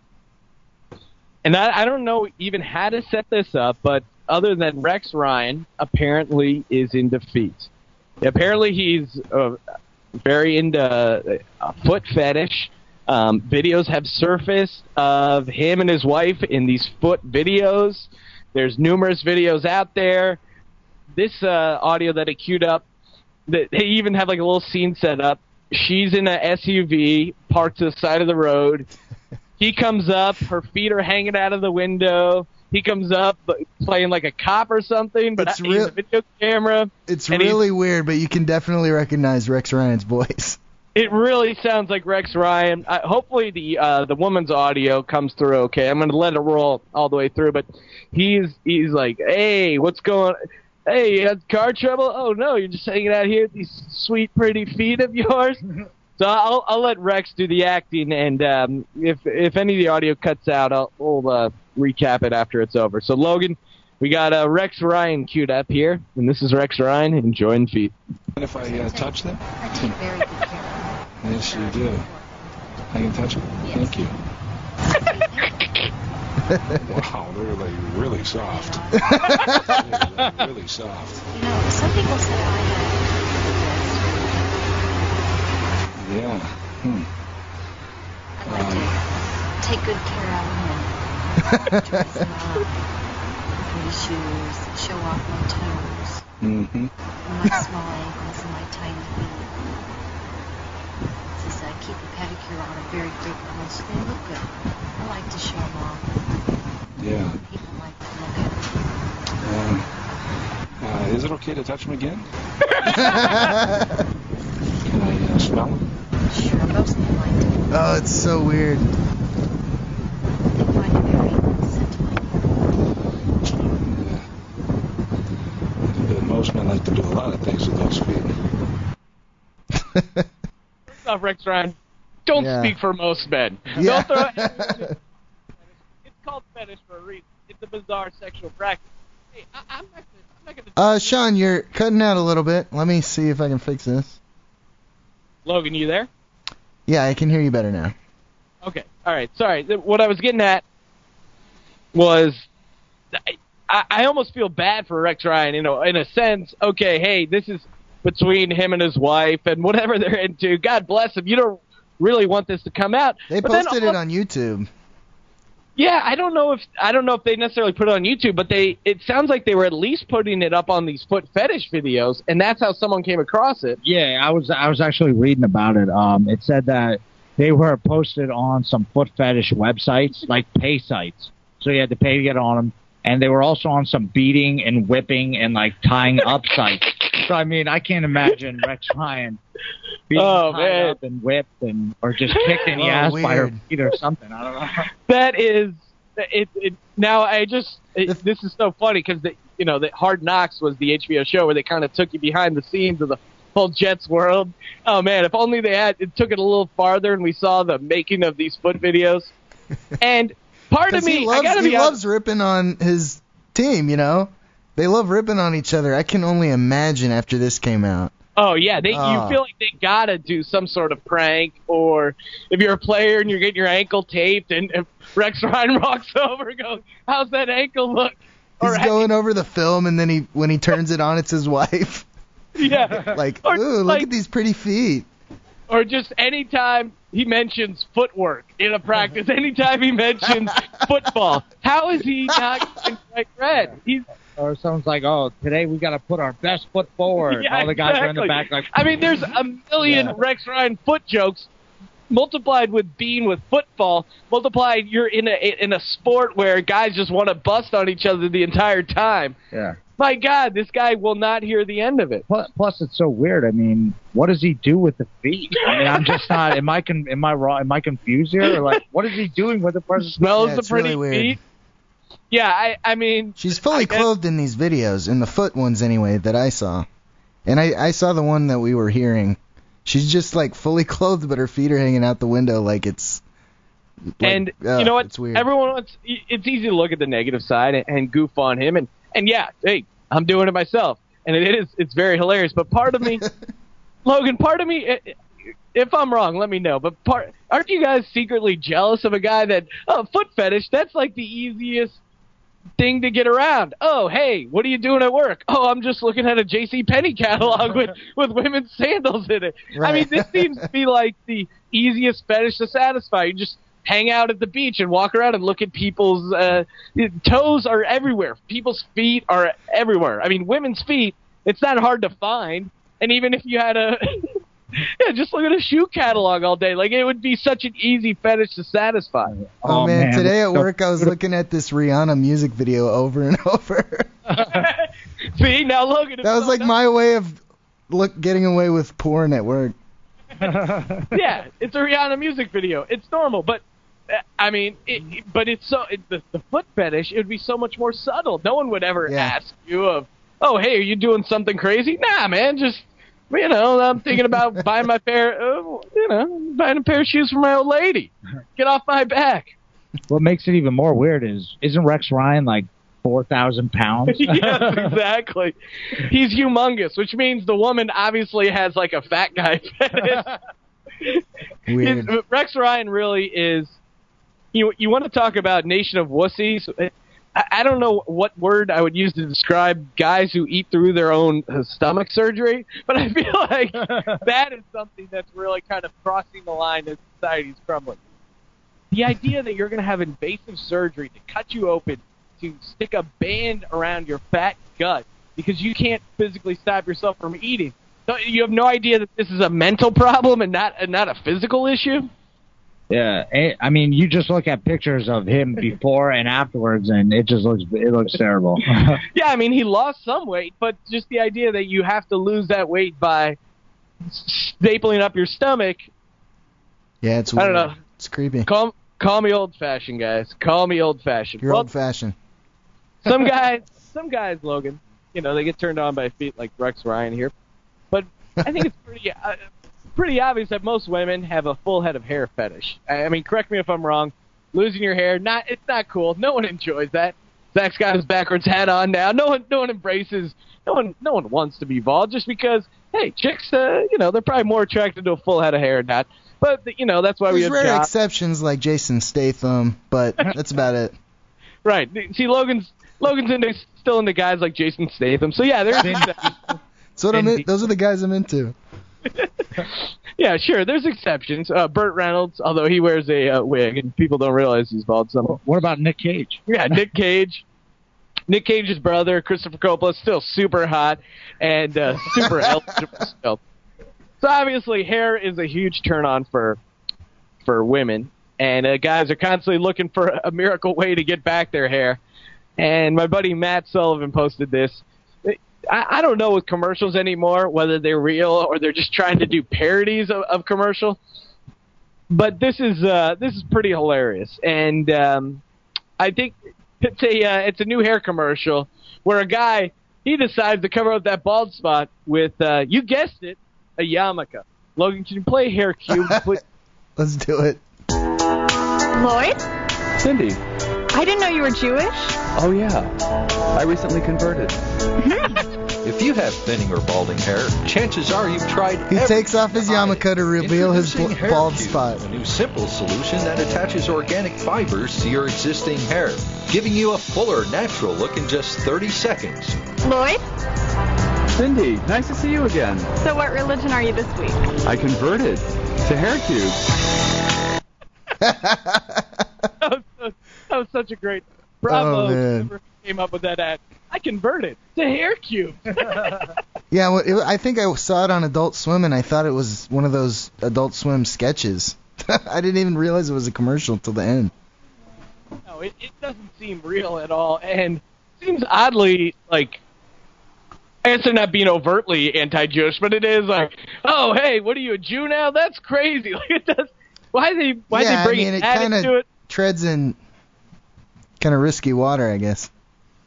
And I, I don't know even how to set this up, but other than Rex Ryan, apparently is in defeat. Apparently he's uh, very into uh, foot fetish. Um, videos have surfaced of him and his wife in these foot videos. There's numerous videos out there. This uh, audio that I queued up, they even have like a little scene set up. She's in an S U V parked to the side of the road. He comes up, her feet are hanging out of the window. He comes up playing like a cop or something, but it's not, real, he's a video camera. It's really weird, but you can definitely recognize Rex Ryan's voice. It really sounds like Rex Ryan. Uh, hopefully the uh, the woman's audio comes through okay. I'm going to let it roll all the way through, but he's he's like, hey, what's going on? Hey, you had car trouble? Oh, no, you're just hanging out here with these sweet, pretty feet of yours? So I'll I'll let Rex do the acting, and um, if if any of the audio cuts out, I'll we'll, uh, recap it after it's over. So Logan, we got uh, Rex Ryan queued up here, and this is Rex Ryan enjoying feet. And if I uh, touch them, I take very good care. Yes, you do. I can touch them. Yes. Thank you. Wow, they're like really soft. They're like really soft. You know, some people say I. Yeah. Hmm. I like um, to take good care of him. Dress him up, pretty shoes, show off my toes, mm-hmm. my small ankles, and my tiny feet. Since I keep a pedicure on them very frequently, so they look good. I like to show them off. Yeah. People like to look at them. Um, uh, is it okay to touch them again? Can I uh, smell them? Sure, most of them like to. Oh, it's so weird. They find it very sentimental. Most men like to do a lot of things with those feet. What's up, Rex Ryan? Don't yeah. speak for most men. Yeah. Don't throw it. It's called fetish for a reason. It's a bizarre sexual practice. Hey, I- I'm not going to... Uh, Sean, you're cutting out a little bit. Let me see if I can fix this. Logan, you there? Yeah, I can hear you better now. Okay, all right, sorry. What I was getting at was I, I almost feel bad for Rex Ryan, you know, in a sense. Okay, hey, this is between him and his wife and whatever they're into. God bless him. You don't really want this to come out. They but posted then, it on YouTube. Yeah, I don't know if I don't know if they necessarily put it on YouTube, but they it sounds like they were at least putting it up on these foot fetish videos, and that's how someone came across it. Yeah, I was I was actually reading about it. Um, it said that they were posted on some foot fetish websites, like pay sites, so you had to pay to get on them, and they were also on some beating and whipping and like tying up sites. So I mean, I can't imagine Rex Ryan being oh, tied man. up and whipped and or just kicked in the oh, ass weird. by her feet or something. I don't know. That is it. it now I just it, this is so funny because you know the Hard Knocks was the H B O show where they kind of took you behind the scenes of the whole Jets world. Oh man, if only they had it took it a little farther and we saw the making of these foot videos. And part of me, he loves, I gotta he be loves honest. ripping on his team. You know, they love ripping on each other. I can only imagine after this came out. Oh, yeah. They, uh, you feel like they got to do some sort of prank, or if you're a player and you're getting your ankle taped and, and Rex Ryan walks over and goes, how's that ankle look? He's or, going hey. over the film, and then he when he turns it on, it's his wife. Yeah. Like, or, ooh, like, look at these pretty feet. Or just any time he mentions footwork in a practice, any time he mentions football, how is he not getting like red? He's... Or someone's like, oh, today we got to put our best foot forward. Yeah, all the guys exactly. are in the back like... I mean, there's a million yeah. Rex Ryan foot jokes multiplied with being with football, multiplied you're in a in a sport where guys just want to bust on each other the entire time. Yeah. My God, this guy will not hear the end of it. Plus, plus it's so weird. I mean, what does he do with the feet? I mean, I'm just not... Am I con- am I wrong? Am I confused here? Or like, what is he doing with the person? Smells yeah, the pretty really feet. Yeah, I, I mean... She's fully guess, clothed in these videos, in the foot ones anyway, that I saw. And I, I saw the one that we were hearing. She's just, like, fully clothed, but her feet are hanging out the window like it's... Like, and, oh, you know what? It's weird. Everyone wants... It's easy to look at the negative side and, and goof on him. And, and, yeah, hey, I'm doing it myself. And it is, it's very hilarious. But part of me... Logan, part of me... It, if I'm wrong, let me know. But part, aren't you guys secretly jealous of a guy that, oh, foot fetish, that's like the easiest thing to get around? Oh, hey, what are you doing at work? Oh, I'm just looking at a JCPenney catalog with, with women's sandals in it. Right. I mean, this seems to be like the easiest fetish to satisfy. You just hang out at the beach and walk around and look at people's uh, toes are everywhere. People's feet are everywhere. I mean, women's feet, it's not hard to find. And even if you had a yeah, just look at a shoe catalog all day. Like, it would be such an easy fetish to satisfy. Oh, oh man. man. Today at work, I was looking at this Rihanna music video over and over. See, now Logan. That was like my way of look getting away with porn at work. Yeah, it's a Rihanna music video. It's normal, but I mean, it, but it's so it, the, the foot fetish. It would be so much more subtle. No one would ever yeah. ask you of, oh, hey, are you doing something crazy? Nah, man, just. You know, I'm thinking about buying my pair, uh, you know, buying a pair of shoes for my old lady. Get off my back. What makes it even more weird is, isn't Rex Ryan like four thousand pounds? Yes, exactly. He's humongous, which means the woman obviously has like a fat guy fetish. Weird. His, Rex Ryan really is, you, you want to talk about nation of wussies? I, I don't know what word I would use to describe guys who eat through their own stomach surgery, but I feel like that is something that's really kind of crossing the line as society's crumbling. The idea that you're going to have invasive surgery to cut you open, to stick a band around your fat gut because you can't physically stop yourself from eating. So you have no idea that this is a mental problem and not and not a physical issue? Yeah, I mean, you just look at pictures of him before and afterwards, and it just looks it looks terrible. Yeah, I mean, he lost some weight, but just the idea that you have to lose that weight by stapling up your stomach. Yeah, it's weird. I don't know. It's creepy. Call, call me old-fashioned, guys. Call me old-fashioned. You're well, old-fashioned. Some guys, some guys, Logan, you know, they get turned on by feet like Rex Ryan here, but I think it's pretty... Uh, pretty obvious that most women have a full head of hair fetish. I mean, correct me if I'm wrong. Losing your hair, not it's not cool. No one enjoys that. Zach's got his backwards hat on now. No one, no one embraces. No one, no one wants to be bald just because. Hey, chicks, uh, you know, they're probably more attracted to a full head of hair, or not. But you know, that's why There's we have rare jobs. Exceptions like Jason Statham, but that's about it. Right. See, Logan's Logan's into, still into guys like Jason Statham. So yeah, there's that. So what I'm in, those are the guys I'm into. Yeah, sure. There's exceptions. Uh, Burt Reynolds, although he wears a uh, wig, and people don't realize he's bald. Somewhere. What about Nick Cage? Yeah, Nick Cage. Nick Cage's brother, Christopher Coppola, still super hot and uh, super eligible still. So obviously, hair is a huge turn on for for women, and uh, guys are constantly looking for a miracle way to get back their hair. And my buddy Matt Sullivan posted this. I, I don't know with commercials anymore whether they're real or they're just trying to do parodies of, of commercials. But this is uh, this is pretty hilarious, and um, I think it's a uh, it's a new hair commercial where a guy he decides to cover up that bald spot with uh, you guessed it, a yarmulke. Logan, can you play Hair Cube? Let's do it. Lloyd? Cindy. I didn't know you were Jewish. Oh yeah, I recently converted. If you have thinning or balding hair, chances are you've tried everything. He takes off his yarmulke to reveal his bald spot. A new simple solution that attaches organic fibers to your existing hair, giving you a fuller, natural look in just thirty seconds. Lloyd? Cindy, nice to see you again. So what religion are you this week? I converted to Hair Cube. That, was so, that was such a great... Bravo, oh, whoever came up with that ad. I converted to Hair Cube. Yeah, well, it, I think I saw it on Adult Swim, and I thought it was one of those Adult Swim sketches. I didn't even realize it was a commercial till the end. No, it, it doesn't seem real at all, and it seems oddly, like, I guess they're not being overtly anti-Jewish, but it is like, oh, hey, what are you, a Jew now? That's crazy. Like, it does. Why are they, why yeah, they bringing I mean, it that into it? Treads in... Kind of risky water, I guess.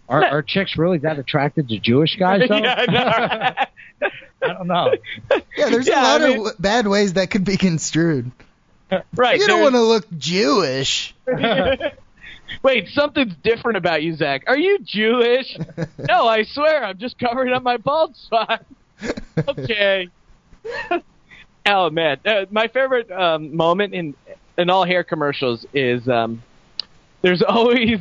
Are, are chicks really that attracted to Jewish guys, though? Yeah, no, right. I don't know. Yeah, there's yeah, a lot I mean, of bad ways that could be construed. Right. You don't want to look Jewish. Wait, something's different about you, Zach. Are you Jewish? No, I swear, I'm just covering up my bald spot. Okay. Oh, man. Uh, my favorite um, moment in in all hair commercials is um, there's always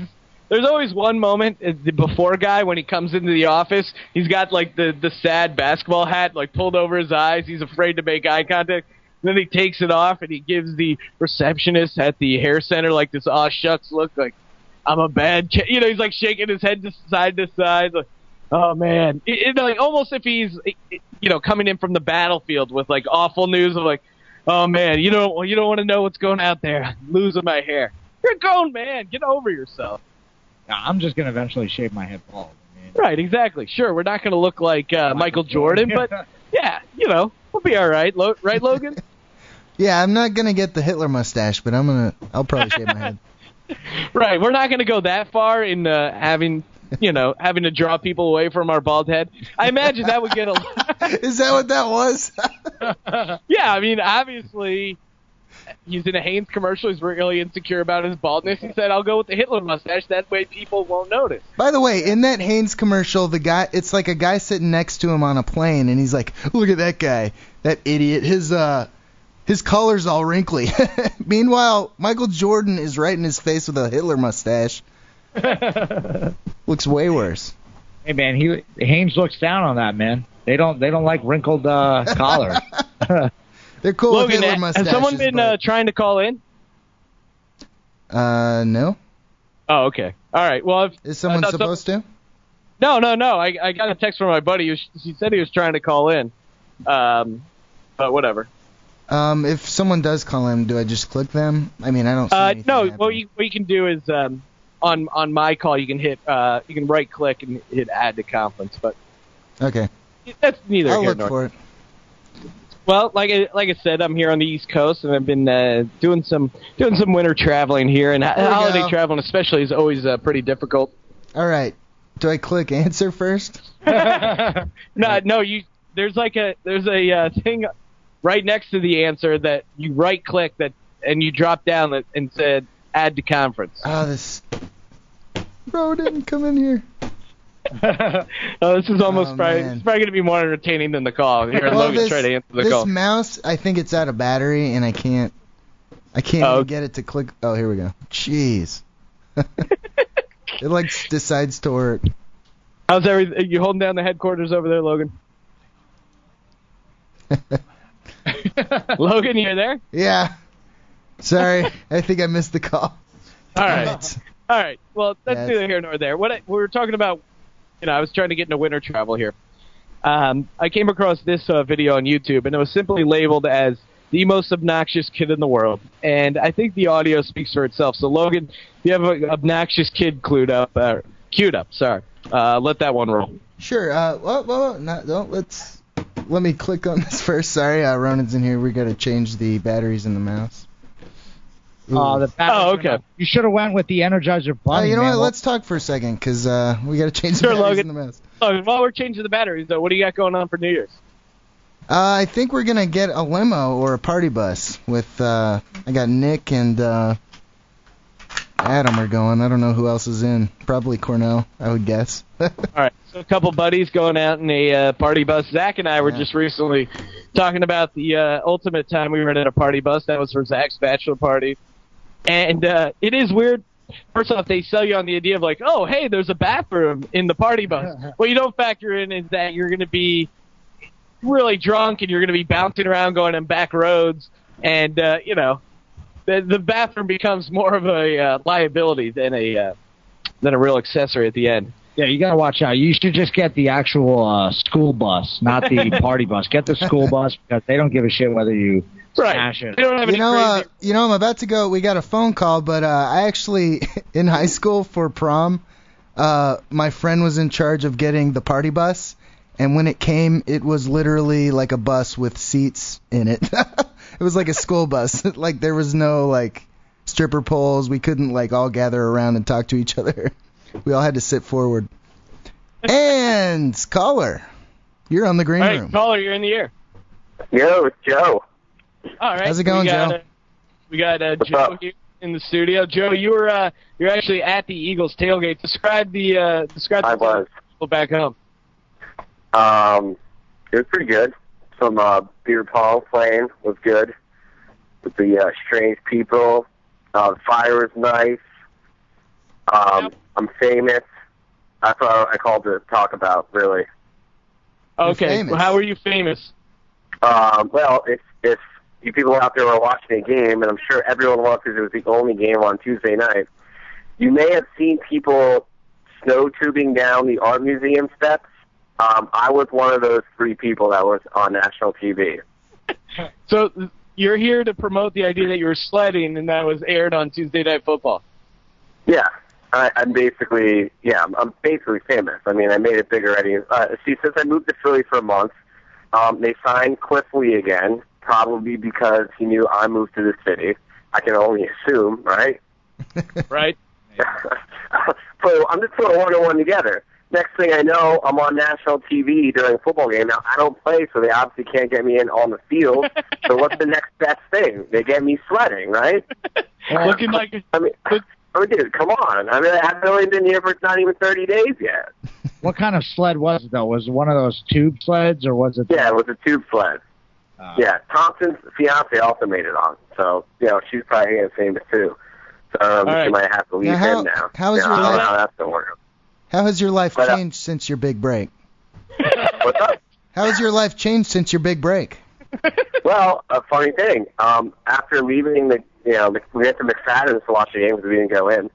there's always one moment, the before guy, when he comes into the office, he's got like the, the sad basketball hat like pulled over his eyes. He's afraid to make eye contact. And then he takes it off and he gives the receptionist at the hair center like this aw shucks look like, I'm a bad ch-. You know, he's like shaking his head to side to side like, oh, man. It, it, like, almost if he's, you know, coming in from the battlefield with, like, awful news of, like, oh, man, you don't, you don't want to know what's going out there. I'm losing my hair. You're a grown man. Get over yourself. Nah, I'm just going to eventually shave my head bald. Man. Right, exactly. Sure, we're not going to look like uh, Michael Jordan, but, yeah, you know, we'll be all right. Lo- right, Logan? Yeah, I'm not going to get the Hitler mustache, but I'm going to – I'll probably shave my head. Right, we're not going to go that far in uh, having – you know, having to draw people away from our bald head. I imagine that would get a... Is that what that was? Yeah, I mean, obviously, he's in a Hanes commercial. He's really insecure about his baldness. He said, I'll go with the Hitler mustache. That way people won't notice. By the way, in that Hanes commercial, the guy, it's like a guy sitting next to him on a plane, and he's like, look at that guy, that idiot. His, uh, his collar's all wrinkly. Meanwhile, Michael Jordan is right in his face with a Hitler mustache. Looks way worse. Hey man, he Hanes looks down on that, man. They don't they don't like wrinkled uh, collars. They're cool. Logan, with Hitler has someone been uh, trying to call in? Uh, no. Oh, okay. All right. Well, if, is someone uh, no, supposed so, to? No, no, no. I I got a text from my buddy. She said he was trying to call in. Um, but whatever. Um, if someone does call in, do I just click them? I mean, I don't. See uh, no. Happening. What you what you can do is um. On on my call, you can hit uh, you can right click and hit add to conference, but okay, that's neither I'll here look nor for it. Well, like I, like I said, I'm here on the East Coast, and I've been uh, doing some doing some winter traveling here, and holiday go. traveling especially is always uh, pretty difficult. All right, do I click answer first? no, no, you there's like a there's a uh, thing right next to the answer that you right click that and you drop down that and said add to conference. Oh, this. Bro didn't come in here. oh, this is almost oh, probably, it's probably going to be more entertaining than the call. Here, well, Logan, this, try to answer the this call. This mouse, I think it's out of battery, and I can't, I can't oh. even get it to click. Oh, here we go. Jeez. It like decides to work. How's everything? Are you holding down the headquarters over there, Logan? Logan, you're there? Yeah. Sorry, I think I missed the call. All right. All right, well, that's yes. neither here nor there. What I, we were talking about, you know, I was trying to get into winter travel here. Um, I came across this uh, video on YouTube, and it was simply labeled as the most obnoxious kid in the world. And I think the audio speaks for itself. So, Logan, you have an obnoxious kid clued up, uh, queued up, sorry. Uh, let that one roll. Sure. Uh, well, well no, no, let's, let me click on this first. Sorry, uh, Ronan's in here. We got to change the batteries in the mouse. Uh, the oh, okay. Up. You should have went with the Energizer Bunny. Uh, you know man. what? Let's talk for a second, because uh, we got to change the sure, batteries Logan. in the mess. Logan, while we're changing the batteries, though, what do you got going on for New Year's? Uh, I think we're going to get a limo or a party bus with, uh, I got Nick and uh, Adam are going. I don't know who else is in. Probably Cornell, I would guess. All right. So a couple buddies going out in a uh, party bus. Zach and I were yeah. just recently talking about the uh, ultimate time we were in a party bus. That was for Zach's bachelor party. And uh, it is weird. First off, they sell you on the idea of like, oh, hey, there's a bathroom in the party bus. What you don't factor in is that you're going to be really drunk and you're going to be bouncing around going in back roads. And, uh, you know, the, the bathroom becomes more of a uh, liability than a uh, than a real accessory at the end. Yeah, you got to watch out. You should just get the actual uh, school bus, not the party bus. Get the school bus because they don't give a shit whether you – Right. You, don't have any you know, uh, you know, I'm about to go. We got a phone call, but uh, I actually, in high school for prom, uh, my friend was in charge of getting the party bus, and when it came, it was literally like a bus with seats in it. It was like a school bus. Like there was no like stripper poles. We couldn't like all gather around and talk to each other. We all had to sit forward. And caller, you're on the green all right, room. Caller, you're in the air. Yo, it's Joe. All right. How's it going, we got, Joe? Uh, we got uh, Joe up? here in the studio. Joe, you were uh, you're actually at the Eagles tailgate. Describe the uh, describe. I the was. Back home. Um, it was pretty good. some uh, beer pong playing was good with the uh, strange people. Uh, the fire was nice. Um, yep. I'm famous. That's what I called to talk about, really. Okay, well, how are you famous? Um, well, if, if you people out there were watching a game, and I'm sure everyone was because it was the only game on Tuesday night, you may have seen people snow tubing down the art museum steps. Um, I was one of those three people that was on national T V. So you're here to promote the idea that you were sledding, and that was aired on Tuesday Night Football. Yeah, I, I'm basically yeah, I'm, I'm basically famous. I mean, I made it big already. Uh, see, since I moved to Philly for a month, um, they signed Cliff Lee again, probably because he knew I moved to the city. I can only assume, right? Right. So I'm just putting one and one together. Next thing I know, I'm on national T V during a football game. Now, I don't play, so they obviously can't get me in on the field. So what's the next best thing? They get me sledding, right? Looking like a, I mean, look, I mean, dude, come on. I mean, I've only been here for not even thirty days yet. What kind of sled was it, though? Was it one of those tube sleds, or was it? Yeah, it was a tube sled. Uh, yeah, Thompson's fiance also made it on. So, you know, she's probably getting famous, too. So um, right. She might have to leave now how, him now. How is you know, your I don't life? know how that's going to work. How has your life but, uh, changed since your big break? What's up? How has your life changed since your big break? Well, a funny thing. Um, after leaving the, you know, the, we went to McFadden's to watch the game because we didn't go in.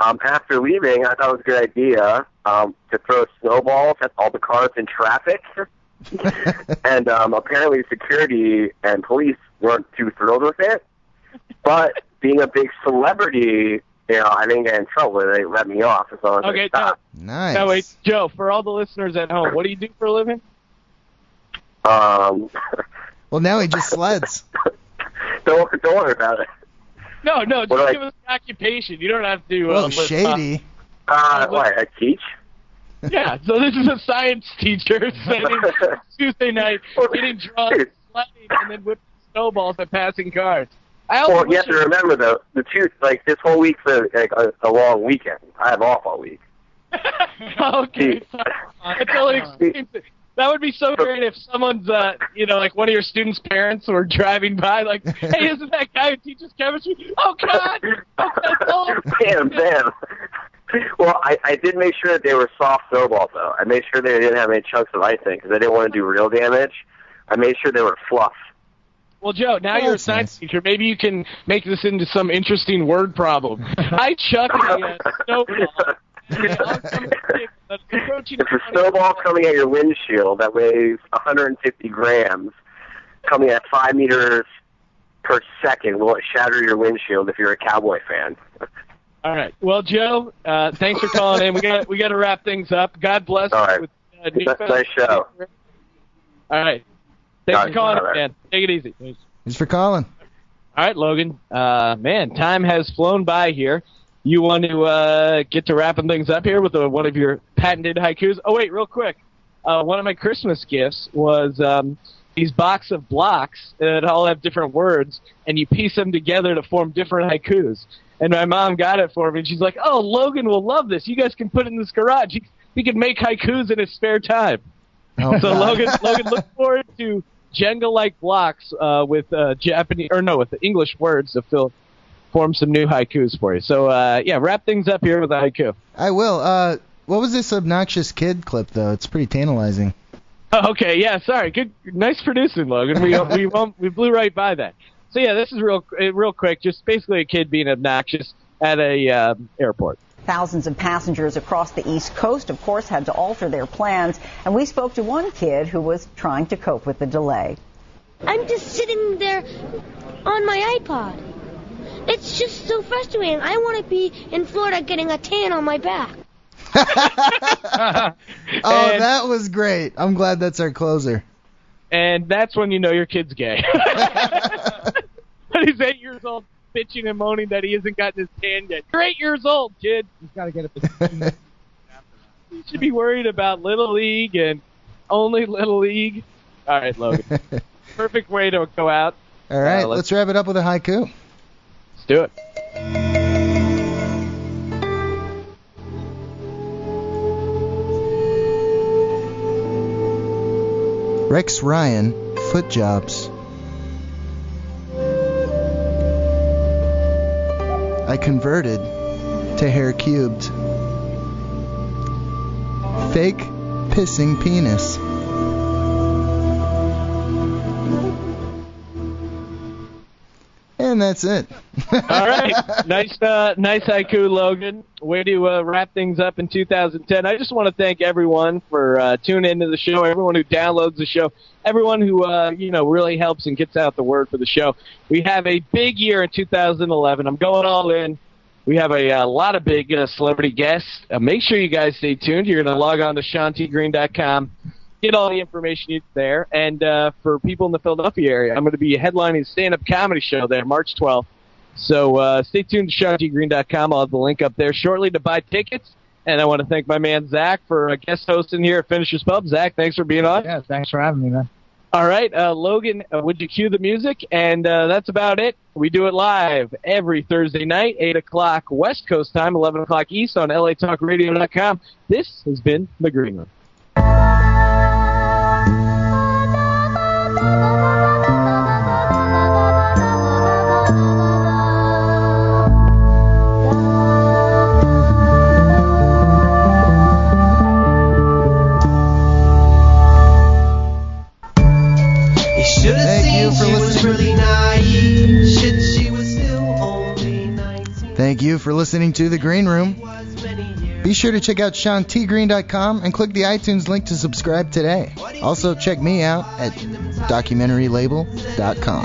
Um, after leaving, I thought it was a good idea um, to throw snowballs at all the cars in traffic. And um, apparently, security and police weren't too thrilled with it. But being a big celebrity. You know, I didn't get in trouble. They let me off as long as okay, they stopped. No. Nice. Now, wait, Joe, for all the listeners at home, what do you do for a living? Um. Well, now he just sleds. don't, don't worry about it. No, no, what just give I... us an occupation. You don't have to... Oh, uh, shady. Uh, uh what, I teach? Yeah, so this is a science teacher spending Tuesday night getting drunk, sledding, and then whipping snowballs at passing cars. Well, you have to remember, though, the truth, like, this whole week's a, like, a, a long weekend. I have off all week. Okay. That would be so great if someone's, uh, you know, like one of your students' parents were driving by, like, hey, isn't that guy who teaches chemistry? Oh, God! Oh, that's old. Bam, bam. Well, I, I did make sure that they were soft snowballs, though. I made sure they didn't have any chunks of ice in because I didn't want to do real damage. I made sure they were fluff. Well, Joe, now oh, you're a science nice. teacher. Maybe you can make this into some interesting word problem. I chuck a uh, snowball. It's a snowball coming at your windshield that weighs one hundred fifty grams, coming at five meters per second. Will it shatter your windshield if you're a Cowboy fan? All right. Well, Joe, uh, thanks for calling in. We got we got to wrap things up. God bless All right. you. With, uh, nice show. All right. Thanks for calling, man. Take it easy. Thanks for calling. All right, Logan. Uh, man, time has flown by here. You want to uh, get to wrapping things up here with a, one of your patented haikus? Oh, wait, real quick. Uh, one of my Christmas gifts was um, these box of blocks that all have different words, and you piece them together to form different haikus. And my mom got it for me, and she's like, oh, Logan will love this. You guys can put it in this garage. He, he can make haikus in his spare time. Oh, so, Logan, Logan, look forward to Jenga-like blocks uh, with uh, Japanese or no, with the English words to fill, form some new haikus for you. So, uh, yeah, wrap things up here with a haiku. I will. Uh, what was this obnoxious kid clip though? It's pretty tantalizing. Oh, okay, yeah, sorry. Good, nice producing, Logan. We we won't, we blew right by that. So yeah, this is real real quick. Just basically a kid being obnoxious at a um, airport. Thousands of passengers across the East Coast, of course, had to alter their plans. And we spoke to one kid who was trying to cope with the delay. I'm just sitting there on my iPod. It's just so frustrating. I want to be in Florida getting a tan on my back. Oh, and that was great. I'm glad that's our closer. And that's when you know your kid's gay. He's eight years old. Bitching and moaning that he hasn't gotten his tan yet. You're eight years old, kid. He's got to get it. You should be worried about Little League and only Little League. All right, Logan. Perfect way to go out. All right, uh, let's, let's wrap it up with a haiku. Let's do it. Rex Ryan foot jobs. I converted to hair cubed. Fake pissing penis. And that's it. All right. Nice uh, nice haiku, Logan. Way to uh, wrap things up in two thousand ten. I just want to thank everyone for uh, tuning into the show, everyone who downloads the show, everyone who uh, you know really helps and gets out the word for the show. We have a big year in two thousand eleven. I'm going all in. We have a, a lot of big uh, celebrity guests. Uh, make sure you guys stay tuned. You're going to log on to Sean T Green dot com. Get all the information you there. And uh, for people in the Philadelphia area, I'm going to be headlining a stand-up comedy show there March twelfth. So uh, stay tuned to Sean T Green dot com. I'll have the link up there shortly to buy tickets. And I want to thank my man Zach for uh, guest hosting here at Finisher's Pub. Zach, thanks for being on. Yeah, thanks for having me, man. All right, uh, Logan, uh, would you cue the music? And uh, that's about it. We do it live every Thursday night, eight o'clock West Coast time, eleven o'clock East on L A Talk Radio dot com. This has been The Green Room. Thank you for listening to The Green Room. Be sure to check out Sean T Green dot com and click the iTunes link to subscribe today. Also, check me out at documentary label dot com.